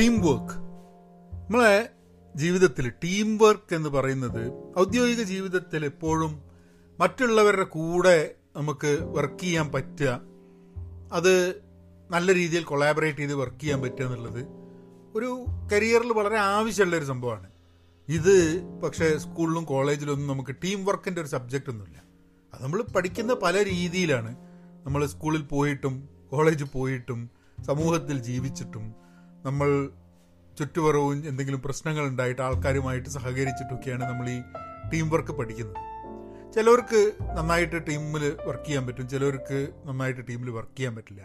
Team work. നമ്മളെ ജീവിതത്തിൽ team work എന്ന് പറയുന്നത് ഔദ്യോഗിക ജീവിതത്തിൽ എപ്പോഴും മറ്റുള്ളവരുടെ കൂടെ നമുക്ക് വർക്ക് ചെയ്യാൻ പറ്റുക, അത് നല്ല രീതിയിൽ കൊളാബറേറ്റ് ചെയ്ത് വർക്ക് ചെയ്യാൻ പറ്റുക എന്നുള്ളത് ഒരു കരിയറിൽ വളരെ ആവശ്യമുള്ളൊരു സംഭവമാണ്. ഇത് പക്ഷേ സ്കൂളിലും കോളേജിലൊന്നും നമുക്ക് ടീം വർക്കിൻ്റെ ഒരു സബ്ജക്റ്റ് ഒന്നുമില്ല. അത് നമ്മൾ പഠിക്കുന്ന പല രീതിയിലാണ്. നമ്മൾ സ്കൂളിൽ പോയിട്ടും കോളേജിൽ പോയിട്ടും സമൂഹത്തിൽ ജീവിച്ചിട്ടും നമ്മൾ ചുറ്റുപുറവും എന്തെങ്കിലും പ്രശ്നങ്ങൾ ഉണ്ടായിട്ട് ആൾക്കാരുമായിട്ട് സഹകരിച്ചിട്ടൊക്കെയാണ് നമ്മൾ ഈ ടീം വർക്ക് പഠിക്കുന്നത്. ചിലവർക്ക് നന്നായിട്ട് ടീമിൽ വർക്ക് ചെയ്യാൻ പറ്റും, ചിലവർക്ക് നന്നായിട്ട് ടീമിൽ വർക്ക് ചെയ്യാൻ പറ്റില്ല,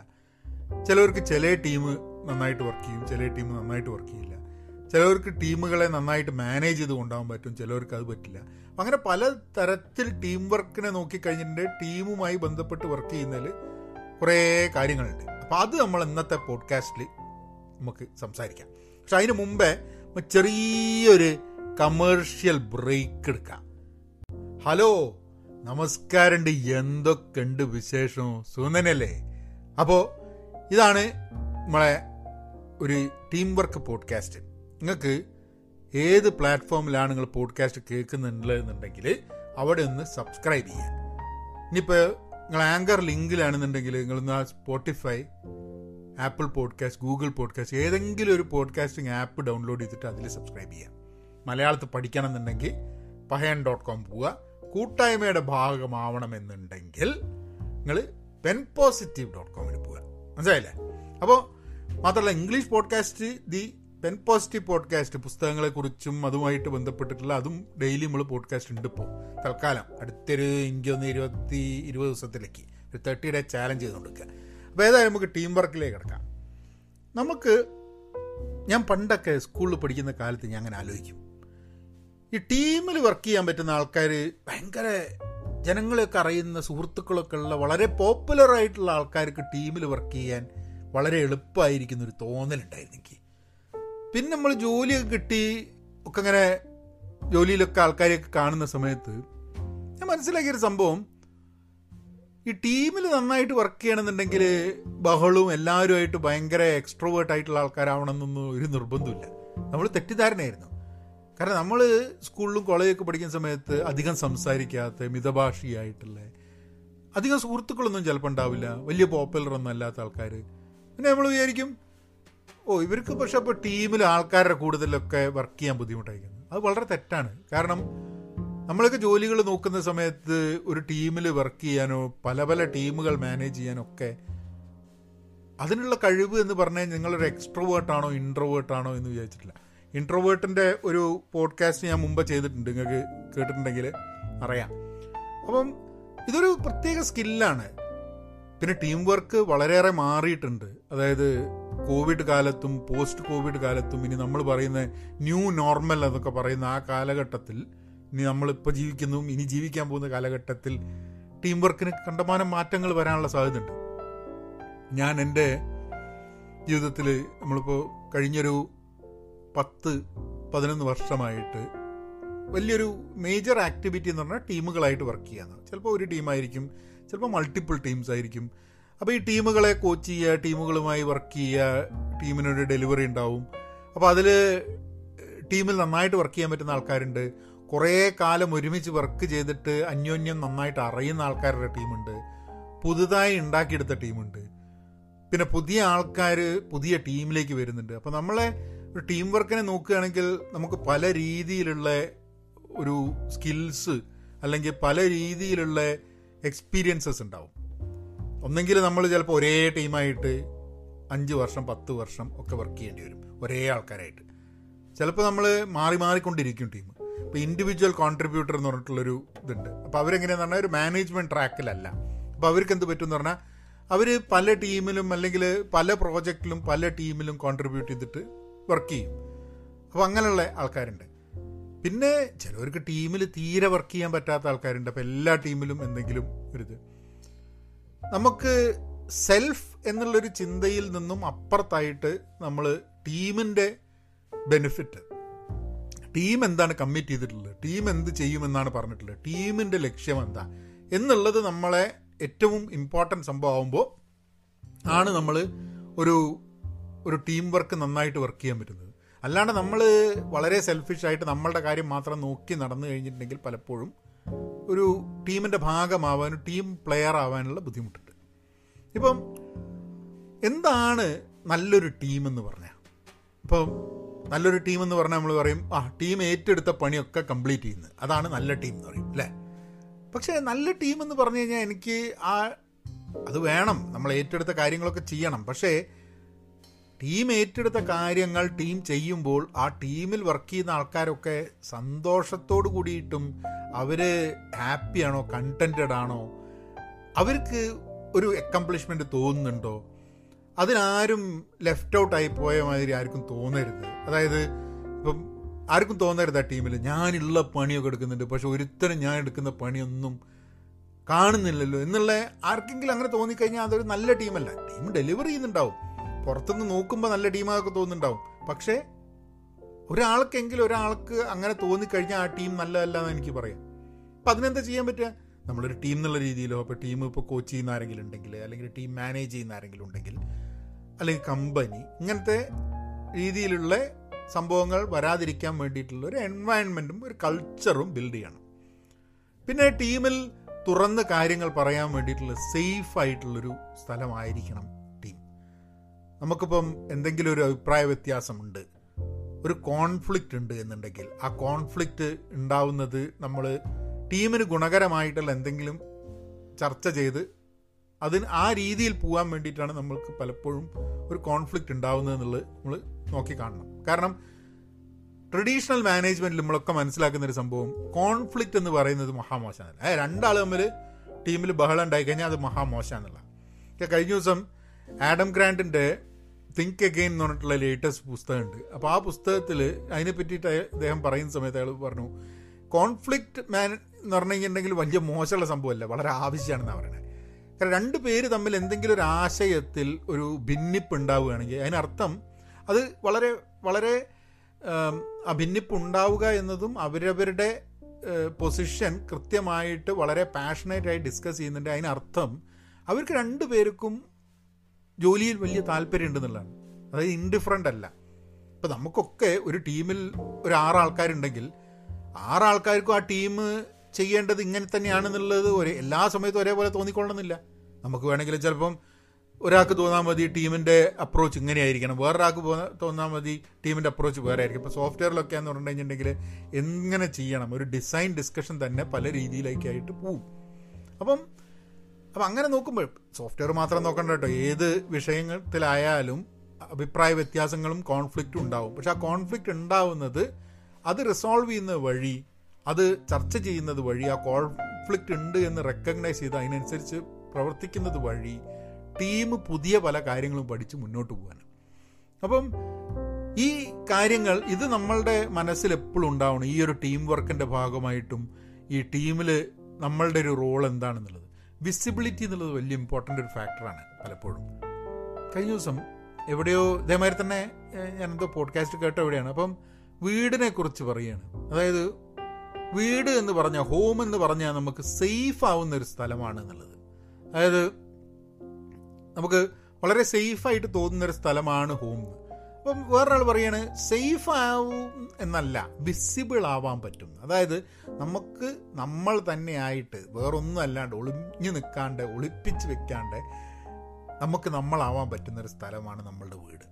ചിലവർക്ക് ചില ടീം നന്നായിട്ട് വർക്ക് ചെയ്യും, ചില ടീം നന്നായിട്ട് വർക്ക് ചെയ്യില്ല, ചിലവർക്ക് ടീമുകളെ നന്നായിട്ട് മാനേജ് ചെയ്ത് കൊണ്ടുപോകാൻ പറ്റും, ചിലവർക്ക് അത് പറ്റില്ല. അങ്ങനെ പല തരത്തിൽ ടീം വർക്കിനെ നോക്കിക്കഴിഞ്ഞിട്ടുണ്ടെങ്കിൽ ടീമുമായി ബന്ധപ്പെട്ട് വർക്ക് ചെയ്യുന്നതിൽ കുറേ കാര്യങ്ങളുണ്ട്. അപ്പോൾ അത് നമ്മൾ ഇന്നത്തെ പോഡ്കാസ്റ്റിൽ നമുക്ക് സംസാരിക്കാം. പക്ഷെ അതിന് മുമ്പേ ചെറിയൊരു കമേർഷ്യൽ ബ്രേക്ക് എടുക്കാം. ഹലോ, നമസ്കാരമുണ്ട്. എന്തൊക്കെയുണ്ട് വിശേഷം? സുനനല്ലേ? അപ്പോൾ ഇതാണ് നമ്മളെ ഒരു ടീം വർക്ക് പോഡ്കാസ്റ്റ്. നിങ്ങൾക്ക് ഏത് പ്ലാറ്റ്ഫോമിലാണ് നിങ്ങൾ പോഡ്കാസ്റ്റ് കേൾക്കുന്നുണ്ടെന്നുണ്ടെങ്കിൽ അവിടെ ഒന്ന് സബ്സ്ക്രൈബ് ചെയ്യാം. ഇനിയിപ്പോൾ നിങ്ങൾ ആങ്കർ ലിങ്കിലാണെന്നുണ്ടെങ്കിൽ നിങ്ങളിന്ന് Spotify, Apple podcast, Google podcast, ഏതെങ്കിലും ഒരു പോഡ്കാസ്റ്റിംഗ് ആപ്പ് ഡൗൺലോഡ് ചെയ്തിട്ട് അതിൽ സബ്സ്ക്രൈബ് ചെയ്യാം. മലയാളത്തിൽ പഠിക്കണമെന്നുണ്ടെങ്കിൽ payan.com പോവുക. കൂട്ടായ്മയുടെ ഭാഗമാവണമെന്നുണ്ടെങ്കിൽ നിങ്ങൾ penpositive.com പോവുക. മനസ്സിലായില്ലേ? അപ്പോൾ മാത്രമല്ല, English podcast, the Pen Positive podcast, പുസ്തകങ്ങളെക്കുറിച്ചും അതുമായിട്ട് ബന്ധപ്പെട്ടിട്ടുള്ള അതും ഡെയിലി നമ്മൾ പോഡ്കാസ്റ്റ് ഉണ്ട്. ഇപ്പോൾ തൽക്കാലം അടുത്തൊരു എനിക്കൊന്ന് 20 ദിവസത്തിലേക്ക് ഒരു 30 ഡേ ചാലഞ്ച് ചെയ്ത് കൊടുക്കുക. അപ്പോൾ ഏതായാലും നമുക്ക് ടീം വർക്കിലേക്ക് കിടക്കാം. ഞാൻ പണ്ടൊക്കെ സ്കൂളിൽ പഠിക്കുന്ന കാലത്ത് ഞാൻ അങ്ങനെ ആലോചിക്കും, ഈ ടീമിൽ വർക്ക് ചെയ്യാൻ പറ്റുന്ന ആൾക്കാർ ഭയങ്കര ജനങ്ങളെയൊക്കെ അറിയുന്ന സുഹൃത്തുക്കളൊക്കെ ഉള്ള വളരെ പോപ്പുലറായിട്ടുള്ള ആൾക്കാർക്ക് ടീമിൽ വർക്ക് ചെയ്യാൻ വളരെ എളുപ്പമായിരിക്കുന്നൊരു തോന്നലുണ്ടായിരുന്നെങ്കിൽ. പിന്നെ നമ്മൾ ജോലിയൊക്കെ കിട്ടി ഒക്കെ അങ്ങനെ ജോലിയിലൊക്കെ ആൾക്കാരെയൊക്കെ കാണുന്ന സമയത്ത് ഞാൻ മനസ്സിലാക്കിയൊരു സംഭവം, ഈ ടീമിൽ നന്നായിട്ട് വർക്ക് ചെയ്യണമെന്നുണ്ടെങ്കിൽ ബഹളവും എല്ലാവരുമായിട്ട് ഭയങ്കര എക്സ്ട്രോവേർട്ടായിട്ടുള്ള ആൾക്കാരാവണമെന്നൊന്നും ഒരു നിർബന്ധമില്ല. നമ്മൾ തെറ്റിദ്ധാരണയായിരുന്നു. കാരണം നമ്മൾ സ്കൂളിലും കോളേജൊക്കെ പഠിക്കുന്ന സമയത്ത് അധികം സംസാരിക്കാത്ത മിതഭാഷിയായിട്ടുള്ള അധികം സുഹൃത്തുക്കളൊന്നും ചിലപ്പോൾ ഉണ്ടാവില്ല, വലിയ പോപ്പുലറൊന്നും അല്ലാത്ത ആൾക്കാർ. പിന്നെ നമ്മൾ വിചാരിക്കും, ഇവർക്ക് പക്ഷെ അപ്പോൾ ടീമിൽ ആൾക്കാരുടെ കൂടുതലൊക്കെ വർക്ക് ചെയ്യാൻ ബുദ്ധിമുട്ടായിരിക്കുന്നു. അത് വളരെ തെറ്റാണ്. കാരണം നമ്മളൊക്കെ ജോലികൾ നോക്കുന്ന സമയത്ത് ഒരു ടീമിൽ വർക്ക് ചെയ്യാനോ പല പല ടീമുകൾ മാനേജ് ചെയ്യാനൊക്കെ അതിനുള്ള കഴിവ് എന്ന് പറഞ്ഞാൽ നിങ്ങളൊരു എക്സ്ട്രോവേർട്ടാണോ ഇൻട്രോവേർട്ടാണോ എന്ന് വിചാരിച്ചിട്ടില്ല. ഇൻട്രോവേർട്ടിൻ്റെ ഒരു പോഡ്കാസ്റ്റ് ഞാൻ മുമ്പ് ചെയ്തിട്ടുണ്ട്, നിങ്ങൾക്ക് കേട്ടിട്ടുണ്ടെങ്കിൽ അറിയാം. അപ്പം ഇതൊരു പ്രത്യേക സ്കില്ലാണ്. പിന്നെ ടീം വർക്ക് വളരെയേറെ മാറിയിട്ടുണ്ട്. അതായത് കോവിഡ് കാലത്തും പോസ്റ്റ് കോവിഡ് കാലത്തും ഇനി നമ്മൾ പറയുന്ന ന്യൂ നോർമൽ എന്നൊക്കെ പറയുന്ന ആ കാലഘട്ടത്തിൽ, ഇനി നമ്മളിപ്പോൾ ജീവിക്കുന്നതും ഇനി ജീവിക്കാൻ പോകുന്ന കാലഘട്ടത്തിൽ ടീം വർക്കിന് കണ്ടമാനം മാറ്റങ്ങൾ വരാനുള്ള സാധ്യതയുണ്ട്. ഞാൻ എൻ്റെ ജീവിതത്തിൽ നമ്മളിപ്പോൾ കഴിഞ്ഞൊരു 10-11 വർഷമായിട്ട് വലിയൊരു മേജർ ആക്ടിവിറ്റി എന്ന് പറഞ്ഞാൽ ടീമുകളായിട്ട് വർക്ക് ചെയ്യാനാണ്. ചിലപ്പോൾ ഒരു ടീമായിരിക്കും, ചിലപ്പോൾ മൾട്ടിപ്പിൾ ടീംസ് ആയിരിക്കും. അപ്പോൾ ഈ ടീമുകളെ കോച്ച് ചെയ്യുക, ടീമുകളുമായി വർക്ക് ചെയ്യുക, ടീമിനൊരു ഡെലിവറി ഉണ്ടാവും. അപ്പോൾ അതിൽ ടീമിൽ നന്നായിട്ട് വർക്ക് ചെയ്യാൻ പറ്റുന്ന ആൾക്കാരുണ്ട്, കുറേ കാലം ഒരുമിച്ച് വർക്ക് ചെയ്തിട്ട് അന്യോന്യം നന്നായിട്ട് അറിയുന്ന ആൾക്കാരുടെ ടീമുണ്ട്, പുതുതായി ഉണ്ടാക്കിയെടുത്ത ടീമുണ്ട്, പിന്നെ പുതിയ ആൾക്കാർ പുതിയ ടീമിലേക്ക് വരുന്നുണ്ട്. അപ്പോൾ നമ്മളെ ഒരു ടീം വർക്കിനെ നോക്കുകയാണെങ്കിൽ നമുക്ക് പല രീതിയിലുള്ള ഒരു സ്കിൽസ് അല്ലെങ്കിൽ പല രീതിയിലുള്ള എക്സ്പീരിയൻസസ് ഉണ്ടാവും. ഒന്നെങ്കിൽ നമ്മൾ ചിലപ്പോൾ ഒരേ ടീമായിട്ട് 5 വർഷം 10 വർഷം ഒക്കെ വർക്ക് ചെയ്യേണ്ടി വരും ഒരേ ആൾക്കാരായിട്ട്. ചിലപ്പോൾ നമ്മൾ മാറിക്കൊണ്ടിരിക്കും ടീം. ഇപ്പോൾ ഇൻഡിവിജ്വൽ കോൺട്രിബ്യൂട്ടർ എന്ന് പറഞ്ഞിട്ടുള്ളൊരു ഇതുണ്ട്. അപ്പോൾ അവരെങ്ങനെയാണെന്ന് പറഞ്ഞാൽ ഒരു മാനേജ്മെൻറ്റ് ട്രാക്കിലല്ല. അപ്പോൾ അവർക്ക് എന്ത് പറ്റും എന്ന് പറഞ്ഞാൽ അവർ പല ടീമിലും അല്ലെങ്കിൽ പല പ്രോജക്റ്റിലും പല ടീമിലും കോൺട്രിബ്യൂട്ട് ചെയ്തിട്ട് വർക്ക് ചെയ്യും. അപ്പോൾ അങ്ങനെയുള്ള ആൾക്കാരുണ്ട്. പിന്നെ ചിലവർക്ക് ടീമിൽ തീരെ വർക്ക് ചെയ്യാൻ പറ്റാത്ത ആൾക്കാരുണ്ട്. അപ്പോൾ എല്ലാ ടീമിലും എന്തെങ്കിലും ഒരിത്. നമുക്ക് സെൽഫ് എന്നുള്ളൊരു ചിന്തയിൽ നിന്നും അപ്പുറത്തായിട്ട് നമ്മൾ ടീമിൻ്റെ ബെനിഫിറ്റ്, ടീം എന്താണ് കമ്മിറ്റ് ചെയ്തിട്ടുള്ളത്, ടീം എന്ത് ചെയ്യുമെന്നാണ് പറഞ്ഞിട്ടുള്ളത്, ടീമിൻ്റെ ലക്ഷ്യം എന്താ എന്നുള്ളത് നമ്മളെ ഏറ്റവും ഇമ്പോർട്ടൻ്റ് സംഭവമാകുമ്പോൾ ആണ് നമ്മൾ ഒരു ഒരു ടീം വർക്ക് നന്നായിട്ട് വർക്ക് ചെയ്യാൻ പറ്റുന്നത്. അല്ലാണ്ട് നമ്മൾ വളരെ സെൽഫിഷായിട്ട് നമ്മളുടെ കാര്യം മാത്രം നോക്കി നടന്നു കഴിഞ്ഞിട്ടുണ്ടെങ്കിൽ പലപ്പോഴും ഒരു ടീമിൻ്റെ ഭാഗമാവാനും ടീം പ്ലെയർ ആവാനുള്ള ബുദ്ധിമുട്ടുണ്ട്. ഇപ്പം എന്താണ് നല്ലൊരു ടീമെന്ന് പറഞ്ഞാൽ, ഇപ്പം നല്ലൊരു ടീമെന്ന് പറഞ്ഞാൽ നമ്മൾ പറയും ആ ടീം ഏറ്റെടുത്ത പണിയൊക്കെ കംപ്ലീറ്റ് ചെയ്യുന്നത്, അതാണ് നല്ല ടീം എന്ന് പറയും അല്ലേ. പക്ഷേ നല്ല ടീമെന്ന് പറഞ്ഞു കഴിഞ്ഞാൽ എനിക്ക് അത് വേണം, നമ്മൾ ഏറ്റെടുത്ത കാര്യങ്ങളൊക്കെ ചെയ്യണം. പക്ഷേ ടീം ഏറ്റെടുത്ത കാര്യങ്ങൾ ടീം ചെയ്യുമ്പോൾ ആ ടീമിൽ വർക്ക് ചെയ്യുന്ന ആൾക്കാരൊക്കെ സന്തോഷത്തോട് കൂടിയിട്ടും അവർ ഹാപ്പിയാണോ, കണ്ടൻറ്റഡ് ആണോ, അവർക്ക് ഒരു അക്കംപ്ലിഷ്മെൻ്റ് തോന്നുന്നുണ്ടോ, അതിനാരും ലെഫ്റ്റ് ഔട്ടായി പോയ മാതിരി ആർക്കും തോന്നരുത്. അതായത് ഇപ്പം ആർക്കും തോന്നരുത് ആ ടീമിൽ ഞാനുള്ള പണിയൊക്കെ എടുക്കുന്നുണ്ട്, പക്ഷെ ഒരുത്തരം ഞാൻ എടുക്കുന്ന പണിയൊന്നും കാണുന്നില്ലല്ലോ എന്നുള്ള ആർക്കെങ്കിലും അങ്ങനെ തോന്നിക്കഴിഞ്ഞാൽ അതൊരു നല്ല ടീമല്ല. ടീം ഡെലിവർ ചെയ്യുന്നുണ്ടാവും, പുറത്തുനിന്ന് നോക്കുമ്പോൾ നല്ല ടീമൊക്കെ തോന്നുന്നുണ്ടാവും, പക്ഷേ ഒരാൾക്ക് അങ്ങനെ തോന്നിക്കഴിഞ്ഞാൽ ആ ടീം നല്ലതല്ല എന്ന് എനിക്ക് പറയാം. അപ്പം അതിനെന്താ ചെയ്യാൻ പറ്റുക? നമ്മളൊരു ടീം എന്നുള്ള രീതിയിലോ, ഇപ്പോൾ ടീം ഇപ്പോൾ കോച്ച് ചെയ്യുന്ന ആരെങ്കിലും ഉണ്ടെങ്കിൽ, അല്ലെങ്കിൽ ടീം മാനേജ് ചെയ്യുന്ന ആരെങ്കിലും ഉണ്ടെങ്കിൽ, അല്ലെങ്കിൽ കമ്പനി, ഇങ്ങനത്തെ രീതിയിലുള്ള സംഭവങ്ങൾ വരാതിരിക്കാൻ വേണ്ടിയിട്ടുള്ള ഒരു എൻവയൺമെൻറ്റും ഒരു കൾച്ചറും ബിൽഡ് ചെയ്യണം. പിന്നെ ടീമിൽ തുറന്ന് കാര്യങ്ങൾ പറയാൻ വേണ്ടിയിട്ടുള്ള സേഫ് ആയിട്ടുള്ളൊരു സ്ഥലമായിരിക്കണം ടീം. നമുക്കിപ്പം എന്തെങ്കിലും ഒരു അഭിപ്രായ വ്യത്യാസമുണ്ട്, ഒരു കോൺഫ്ലിക്റ്റ് ഉണ്ട് എന്നുണ്ടെങ്കിൽ ആ കോൺഫ്ലിക്റ്റ് ഉണ്ടാവുന്നത് നമ്മൾ ടീമിന് ഗുണകരമായിട്ടുള്ള എന്തെങ്കിലും ചർച്ച ചെയ്ത് അതിന് ആ രീതിയിൽ പോകാൻ വേണ്ടിയിട്ടാണ് നമ്മൾക്ക് പലപ്പോഴും ഒരു കോൺഫ്ലിക്റ്റ് ഉണ്ടാവുന്നതെന്നുള്ളത് നമ്മൾ നോക്കി കാണണം. കാരണം ട്രഡീഷണൽ മാനേജ്മെൻറ്റിൽ നമ്മളൊക്കെ മനസ്സിലാക്കുന്നൊരു സംഭവം, കോൺഫ്ലിക്റ്റ് എന്ന് പറയുന്നത് മഹാമോശമാണ്. അതായത് രണ്ടാൾ തമ്മിൽ ടീമിൽ ബഹളം ഉണ്ടായിക്കഴിഞ്ഞാൽ അത് മഹാമോശമാണെന്നുള്ളതാണ്. കഴിഞ്ഞ ദിവസം ആഡം ഗ്രാൻറ്റിൻ്റെ തിങ്ക് അഗെയിൻ എന്ന് പറഞ്ഞിട്ടുള്ള ലേറ്റസ്റ്റ് പുസ്തകമുണ്ട്. അപ്പോൾ ആ പുസ്തകത്തിൽ അതിനെ പറ്റിയിട്ട് അദ്ദേഹം പറയുന്ന സമയത്ത് അയാൾ പറഞ്ഞു, കോൺഫ്ലിക്റ്റ് എന്ന് പറഞ്ഞു കഴിഞ്ഞിട്ടുണ്ടെങ്കിൽ വലിയ മോശമുള്ള സംഭവമല്ല, വളരെ ആവശ്യമാണെന്നാണ് പറയുന്നത്. കാരണം രണ്ട് പേര് തമ്മിൽ എന്തെങ്കിലും ഒരു ആശയത്തിൽ ഒരു ഭിന്നിപ്പ് ഉണ്ടാവുകയാണെങ്കിൽ അതിനർത്ഥം അത് വളരെ വളരെ ആ ഭിന്നിപ്പ് ഉണ്ടാവുക എന്നതും അവരവരുടെ പൊസിഷൻ കൃത്യമായിട്ട് വളരെ പാഷനേറ്റായി ഡിസ്കസ് ചെയ്യുന്നുണ്ട്, അതിനർത്ഥം അവർക്ക് രണ്ട് പേർക്കും ജോലിയിൽ വലിയ താല്പര്യം ഉണ്ടെന്നുള്ളതാണ്. അതായത് ഇൻഡിഫറൻ്റ് അല്ല. ഇപ്പം നമുക്കൊക്കെ ഒരു ടീമിൽ ഒരു 6 ആൾക്കാരുണ്ടെങ്കിൽ 6 ആൾക്കാർക്കും ആ ടീം ചെയ്യേണ്ടത് ഇങ്ങനെ തന്നെയാണെന്നുള്ളത് എല്ലാ സമയത്തും ഒരേപോലെ തോന്നിക്കൊള്ളണമെന്നില്ല. നമുക്ക് വേണമെങ്കിൽ ചിലപ്പം ഒരാൾക്ക് തോന്നാൽ മതി ടീമിൻ്റെ അപ്രോച്ച് ഇങ്ങനെയായിരിക്കണം, വേറൊരാൾക്ക് തോന്നാൽ മതി ടീമിൻ്റെ അപ്രോച്ച് വേറെ ആയിരിക്കും. ഇപ്പോൾ സോഫ്റ്റ്വെയറിലൊക്കെ എന്ന് പറഞ്ഞു കഴിഞ്ഞിട്ടുണ്ടെങ്കിൽ എങ്ങനെ ചെയ്യണം ഒരു ഡിസൈൻ ഡിസ്കഷൻ തന്നെ പല രീതിയിലേക്കായിട്ട് പോവും. അപ്പം അങ്ങനെ നോക്കുമ്പോൾ സോഫ്റ്റ്വെയർ മാത്രം നോക്കണ്ട കേട്ടോ, ഏത് വിഷയത്തിലായാലും അഭിപ്രായ വ്യത്യാസങ്ങളും കോൺഫ്ലിക്റ്റും ഉണ്ടാവും. പക്ഷെ ആ കോൺഫ്ലിക്റ്റ് ഉണ്ടാവുന്നത് അത് റിസോൾവ് ചെയ്യുന്ന വഴി, അത് ചർച്ച ചെയ്യുന്നത് വഴി, ആ കോൺഫ്ലിക്റ്റ് ഉണ്ട് എന്ന് റെക്കഗ്നൈസ് ചെയ്ത് അതിനനുസരിച്ച് പ്രവർത്തിക്കുന്നത് വഴി ടീം പുതിയ പല കാര്യങ്ങളും പഠിച്ച് മുന്നോട്ട് പോകാൻ. അപ്പം ഈ കാര്യങ്ങൾ ഇത് നമ്മളുടെ മനസ്സിൽ എപ്പോഴും ഉണ്ടാവണം. ഈ ഒരു ടീം വർക്കിൻ്റെ ഭാഗമായിട്ടും ഈ ടീമിൽ നമ്മളുടെ ഒരു റോൾ എന്താണെന്നുള്ളത്, വിസിബിലിറ്റി എന്നുള്ളത് വലിയ ഇമ്പോർട്ടൻ്റ് ഒരു ഫാക്ടറാണ് പലപ്പോഴും. കഴിഞ്ഞ ദിവസം എവിടെയോ ഇതേമാതിരി തന്നെ ഞാനെന്തോ പോഡ്കാസ്റ്റ് കേട്ടോ എവിടെയാണ്, അപ്പം വീടിനെ കുറിച്ച് പറയുകയാണ്. അതായത് വീട് എന്ന് പറഞ്ഞാൽ, ഹോം എന്ന് പറഞ്ഞാൽ നമുക്ക് സേഫ് ആവുന്നൊരു സ്ഥലമാണ് എന്നുള്ളത്. അതായത് നമുക്ക് വളരെ സേഫായിട്ട് തോന്നുന്നൊരു സ്ഥലമാണ് ഹോം. അപ്പം വേറൊരാൾ പറയുകയാണ് സേഫ് ആവും എന്നല്ല, വിസിബിൾ ആവാൻ പറ്റും. അതായത് നമുക്ക് നമ്മൾ തന്നെയായിട്ട് വേറൊന്നും അല്ലാണ്ട് ഒളിഞ്ഞു നിൽക്കാണ്ട് ഒളിപ്പിച്ച് വെക്കാണ്ട് നമുക്ക് നമ്മളാവാൻ പറ്റുന്നൊരു സ്ഥലമാണ് നമ്മളുടെ വീട്.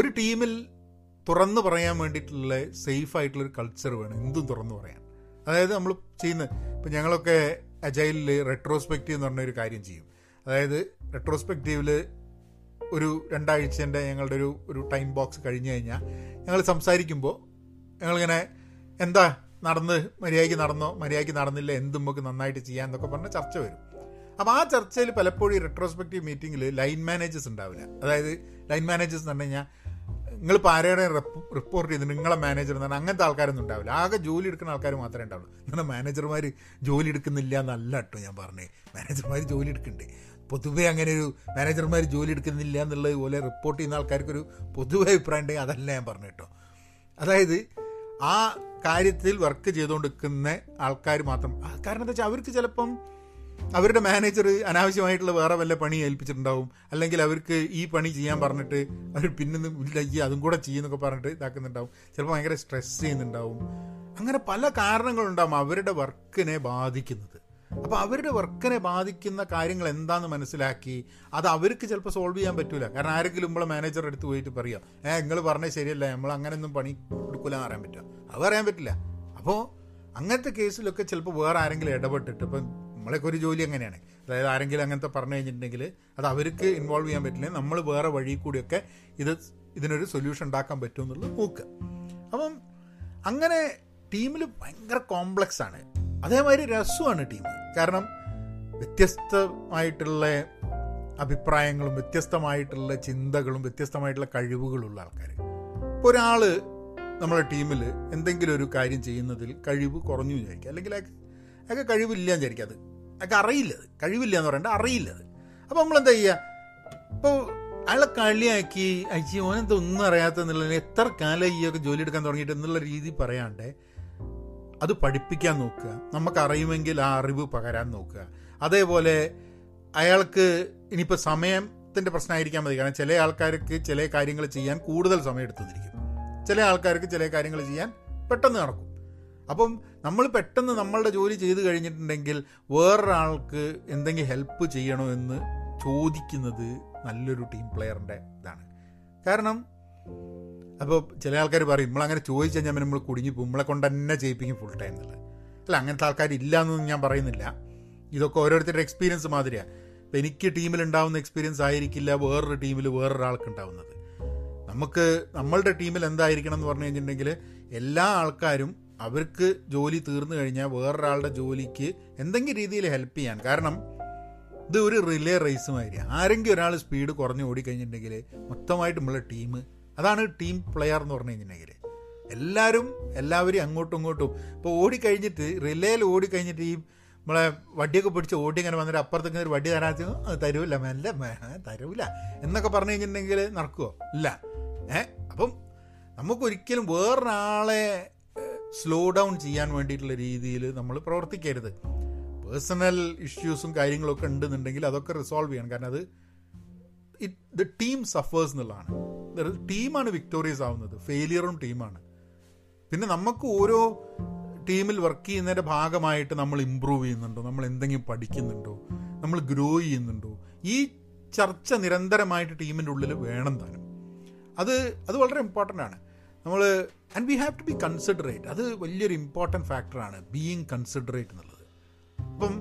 ഒരു ടീമിൽ തുറന്നു പറയാൻ വേണ്ടിയിട്ടുള്ള സേഫായിട്ടുള്ളൊരു കൾച്ചർ വേണം, എന്തും തുറന്നു പറയാൻ. അതായത് നമ്മൾ ചെയ്യുന്ന ഇപ്പം ഞങ്ങളൊക്കെ അജൈലിൽ റെട്രോസ്പെക്റ്റീവ് എന്ന് പറഞ്ഞൊരു കാര്യം ചെയ്യും. അതായത് റെട്രോസ്പെക്റ്റീവിൽ ഒരു 2 ആഴ്ചൻ്റെ ഞങ്ങളുടെ ഒരു ടൈം ബോക്സ് കഴിഞ്ഞ് കഴിഞ്ഞാൽ ഞങ്ങൾ സംസാരിക്കുമ്പോൾ ഞങ്ങളിങ്ങനെ എന്താ നടന്ന് മര്യാദയ്ക്ക് നടന്നോ, മര്യാദയ്ക്ക് നടന്നില്ല, എന്തും നമുക്ക് നന്നായിട്ട് ചെയ്യാം എന്നൊക്കെ പറഞ്ഞ ചർച്ച വരും. അപ്പോൾ ആ ചർച്ചയിൽ പലപ്പോഴും ഈ റെട്രോസ്പെക്റ്റീവ് മീറ്റിങ്ങിൽ ലൈൻ മാനേജേഴ്സ് ഉണ്ടാവില്ല. അതായത് ലൈൻ മാനേജേഴ്സ് എന്ന് പറഞ്ഞു കഴിഞ്ഞാൽ നിങ്ങളിപ്പോൾ ആരെയും റിപ്പോർട്ട് ചെയ്ത് നിങ്ങളെ മാനേജർ എന്ന് പറഞ്ഞാൽ അങ്ങനത്തെ ആൾക്കാരൊന്നും ഉണ്ടാവില്ല. ആകെ ജോലി എടുക്കുന്ന ആൾക്കാർ മാത്രമേ ഉണ്ടാവുള്ളൂ. നിങ്ങളുടെ മാനേജർമാർ ജോലി എടുക്കുന്നില്ല എന്നല്ല കേട്ടോ ഞാൻ പറഞ്ഞേ, മാനേജർമാർ ജോലി എടുക്കണ്ടേ. പൊതുവേ അങ്ങനെ ഒരു മാനേജർമാർ ജോലി എടുക്കുന്നില്ല എന്നുള്ളത് പോലെ റിപ്പോർട്ട് ചെയ്യുന്ന ആൾക്കാർക്കൊരു പൊതുവെ അഭിപ്രായം ഉണ്ടെങ്കിൽ അതല്ല ഞാൻ പറഞ്ഞു കേട്ടോ. അതായത് ആ കാര്യത്തിൽ വർക്ക് ചെയ്തുകൊണ്ടിരിക്കുന്ന ആൾക്കാർ മാത്രം. കാരണം എന്താ വെച്ചാൽ അവർക്ക് ചിലപ്പം അവരുടെ മാനേജർ അനാവശ്യമായിട്ടുള്ള വേറെ വല്ല പണി ഏൽപ്പിച്ചിട്ടുണ്ടാവും, അല്ലെങ്കിൽ അവർക്ക് ഈ പണി ചെയ്യാൻ പറഞ്ഞിട്ട് അവർ പിന്നെ ഇല്ല അതും കൂടെ ചെയ്യുന്നൊക്കെ പറഞ്ഞിട്ട് ഇതാക്കുന്നുണ്ടാവും. ചിലപ്പോൾ ഭയങ്കര സ്ട്രെസ് ചെയ്യുന്നുണ്ടാവും. അങ്ങനെ പല കാരണങ്ങളുണ്ടാവും അവരുടെ വർക്കിനെ ബാധിക്കുന്നത്. അപ്പോൾ അവരുടെ വർക്കിനെ ബാധിക്കുന്ന കാര്യങ്ങൾ എന്താണെന്ന് മനസ്സിലാക്കി അത് അവർക്ക് ചിലപ്പോൾ സോൾവ് ചെയ്യാൻ പറ്റില്ല. കാരണം ആരെങ്കിലും നമ്മളെ മാനേജറുടെ അടുത്ത് പോയിട്ട് പറയാം, നിങ്ങൾ പറഞ്ഞാൽ ശരിയല്ല, നമ്മൾ അങ്ങനെയൊന്നും പണി കൊടുക്കില്ല എന്ന് പറയാൻ പറ്റുമോ? അത് പറയാൻ പറ്റില്ല. അപ്പോൾ അങ്ങനത്തെ കേസിലൊക്കെ ചിലപ്പോൾ വേറെ ആരെങ്കിലും ഇടപെട്ടിട്ട്, ഇപ്പം നമ്മളൊക്കെ ഒരു ജോലി അങ്ങനെയാണ്, അതായത് ആരെങ്കിലും അങ്ങനത്തെ പറഞ്ഞു കഴിഞ്ഞിട്ടുണ്ടെങ്കിൽ അത് അവർക്ക് ഇൻവോൾവ് ചെയ്യാൻ പറ്റില്ല, നമ്മൾ വേറെ വഴി കൂടിയൊക്കെ ഇതിനൊരു സൊല്യൂഷൻ ഉണ്ടാക്കാൻ പറ്റും എന്നുള്ളത് നോക്കുക. അപ്പം അങ്ങനെ ടീമിൽ ഭയങ്കര കോംപ്ലക്സ് ആണ്. അതേമാതിരി രസമാണ് ടീം, കാരണം വ്യത്യസ്തമായിട്ടുള്ള അഭിപ്രായങ്ങളും വ്യത്യസ്തമായിട്ടുള്ള ചിന്തകളും വ്യത്യസ്തമായിട്ടുള്ള കഴിവുകളുള്ള ആൾക്കാർ. ഇപ്പോൾ ഒരാൾ നമ്മളെ ടീമിൽ എന്തെങ്കിലും ഒരു കാര്യം ചെയ്യുന്നതിൽ കഴിവ് കുറഞ്ഞു വിചാരിക്കുക, അല്ലെങ്കിൽ അയാൾക്ക് കഴിവില്ല എന്ന് വിചാരിക്കുക, അത് അയാൾക്ക് അറിയില്ലത്, കഴിവില്ല എന്ന് പറയേണ്ട, അറിയില്ലത്. അപ്പോൾ നമ്മളെന്താ ചെയ്യുക? ഇപ്പോൾ അയാളെ കളിയാക്കി അയച്ചു ഓനെന്താ ഒന്നും അറിയാത്തെന്നുള്ളതിന് എത്ര കാലം ഈ ഒക്കെ ജോലി എടുക്കാൻ തുടങ്ങിയിട്ട് എന്നുള്ള രീതി പറയാണ്ട് അത് പഠിപ്പിക്കാൻ നോക്കുക, നമുക്കറിയുമെങ്കിൽ ആ അറിവ് പകരാൻ നോക്കുക. അതേപോലെ അയാൾക്ക് ഇനിയിപ്പോൾ സമയത്തിൻ്റെ പ്രശ്നമായിരിക്കാൻ മതി, കാരണം ചില ആൾക്കാർക്ക് ചില കാര്യങ്ങൾ ചെയ്യാൻ കൂടുതൽ സമയം എടുത്തുന്നിരിക്കും, ചില ആൾക്കാർക്ക് ചില കാര്യങ്ങൾ ചെയ്യാൻ പെട്ടെന്ന് നടക്കും. അപ്പം നമ്മൾ പെട്ടെന്ന് നമ്മളുടെ ജോലി ചെയ്ത് കഴിഞ്ഞിട്ടുണ്ടെങ്കിൽ വേറൊരാൾക്ക് എന്തെങ്കിലും ഹെൽപ്പ് ചെയ്യണോ എന്ന് ചോദിക്കുന്നത് നല്ലൊരു ടീം പ്ലെയറിൻ്റെ ഇതാണ്. കാരണം അപ്പോൾ ചില ആൾക്കാർ പറയും, നമ്മളങ്ങനെ ചോദിച്ചു കഴിഞ്ഞാൽ നമ്മൾ കുടുങ്ങി പോകും, നമ്മളെ കൊണ്ട് തന്നെ ചെയ്യിപ്പിക്കും ഫുൾ ടൈം എന്നുള്ളത്. അല്ല, അങ്ങനത്തെ ആൾക്കാരില്ല എന്നൊന്നും ഞാൻ പറയുന്നില്ല. ഇതൊക്കെ ഓരോരുത്തരുടെ എക്സ്പീരിയൻസ് മാതിരിയാണ്. ഇപ്പം എനിക്ക് ടീമിലുണ്ടാവുന്ന എക്സ്പീരിയൻസ് ആയിരിക്കില്ല വേറൊരു ടീമിൽ വേറൊരാൾക്കുണ്ടാവുന്നത്. നമുക്ക് നമ്മളുടെ ടീമിൽ എന്തായിരിക്കണം എന്ന് പറഞ്ഞു കഴിഞ്ഞിട്ടുണ്ടെങ്കിൽ എല്ലാ ആൾക്കാരും അവർക്ക് ജോലി തീർന്നു കഴിഞ്ഞാൽ വേറൊരാളുടെ ജോലിക്ക് എന്തെങ്കിലും രീതിയിൽ ഹെൽപ്പ് ചെയ്യാൻ. കാരണം ഇത് ഒരു റിലേ റേസ് മാതിരിയാണ്. ആരെങ്കിലും ഒരാൾ സ്പീഡ് കുറഞ്ഞ് ഓടിക്കഴിഞ്ഞിട്ടുണ്ടെങ്കിൽ മൊത്തമായിട്ട് നമ്മളെ ടീം, അതാണ് ടീം പ്ലെയർ എന്ന് പറഞ്ഞു കഴിഞ്ഞിട്ടുണ്ടെങ്കിൽ എല്ലാവരും അങ്ങോട്ടും ഇങ്ങോട്ടും. ഇപ്പോൾ ഓടിക്കഴിഞ്ഞിട്ട് റിലേയിൽ ഓടിക്കഴിഞ്ഞിട്ട് ഈ നമ്മളെ വടിയൊക്കെ പിടിച്ച് ഓടി ഇങ്ങനെ വന്നിട്ട് അപ്പുറത്തേക്ക് ഒരു വടി തരാത്ത തരൂല്ല മെല്ലെ തരൂല എന്നൊക്കെ പറഞ്ഞു കഴിഞ്ഞിട്ടുണ്ടെങ്കിൽ നടക്കുമോ? ഇല്ല. അപ്പം നമുക്കൊരിക്കലും വേറൊരാളെ സ്ലോ ഡൗൺ ചെയ്യാൻ വേണ്ടിയിട്ടുള്ള രീതിയിൽ നമ്മൾ പ്രവർത്തിക്കരുത്. പേഴ്സണൽ ഇഷ്യൂസും കാര്യങ്ങളൊക്കെ ഉണ്ടെന്നുണ്ടെങ്കിൽ അതൊക്കെ റിസോൾവ് ചെയ്യണം. കാരണം ദ ടീം സഫേഴ്സ് എന്നുള്ളതാണ്. ടീമാണ് വിക്ടോറിയസ് ആവുന്നത്, ഫെയിലിയറും ടീമാണ്. പിന്നെ നമുക്ക് ഓരോ ടീമിൽ വർക്ക് ചെയ്യുന്നതിൻ്റെ ഭാഗമായിട്ട് നമ്മൾ ഇമ്പ്രൂവ് ചെയ്യുന്നുണ്ടോ, നമ്മൾ എന്തെങ്കിലും പഠിക്കുന്നുണ്ടോ, നമ്മൾ ഗ്രോ ചെയ്യുന്നുണ്ടോ, ഈ ചർച്ച നിരന്തരമായിട്ട് ടീമിൻ്റെ ഉള്ളിൽ വേണം താനും. അത് വളരെ ഇമ്പോർട്ടൻ്റ് ആണ്. നമ്മൾ and we have to be considerate. അത് വലിയൊരു ഇമ്പോർട്ടൻറ്റ് ഫാക്ടറാണ്, ബീയിങ് കൺസിഡറേറ്റ് എന്നുള്ളത്. അപ്പം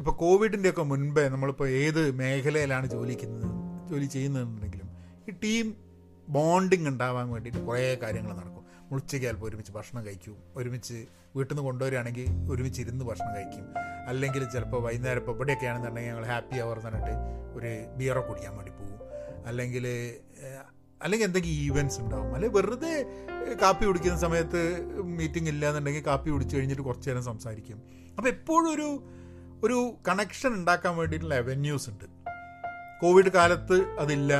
ഇപ്പോൾ കോവിഡിൻ്റെയൊക്കെ മുൻപേ നമ്മളിപ്പോൾ ഏത് മേഖലയിലാണ് ജോലി ചെയ്യുന്നതെന്നുണ്ടെങ്കിലും ഈ ടീം ബോണ്ടിങ് ഉണ്ടാവാൻ വേണ്ടിയിട്ട് കുറേ കാര്യങ്ങൾ നടക്കും. ഉച്ചയ്ക്ക് ചിലപ്പോൾ ഒരുമിച്ച് ഭക്ഷണം കഴിക്കും, ഒരുമിച്ച് വീട്ടിൽ നിന്ന് കൊണ്ടുവരികയാണെങ്കിൽ ഒരുമിച്ച് ഇരുന്ന് ഭക്ഷണം കഴിക്കും, അല്ലെങ്കിൽ ചിലപ്പോൾ വൈകുന്നേരം ഇപ്പോൾ ഇവിടെയൊക്കെ ആണെന്നുണ്ടെങ്കിൽ ഞങ്ങൾ ഹാപ്പി അവർ എന്ന് പറഞ്ഞിട്ട് ഒരു ബിയറോ കുടിക്കാൻ വേണ്ടി പോകും, അല്ലെങ്കിൽ എന്തെങ്കിലും ഈവൻറ്റ്സ് ഉണ്ടാവും, അല്ലെങ്കിൽ വെറുതെ കാപ്പി കുടിക്കുന്ന സമയത്ത് മീറ്റിംഗ് ഇല്ല എന്നുണ്ടെങ്കിൽ കാപ്പി കുടിച്ച് കഴിഞ്ഞിട്ട് കുറച്ച് നേരം സംസാരിക്കും. അപ്പോൾ എപ്പോഴും ഒരു കണക്ഷൻ ഉണ്ടാക്കാൻ വേണ്ടിയിട്ടുള്ള അവന്യൂസ് ഉണ്ട്. കോവിഡ് കാലത്ത് അതില്ല.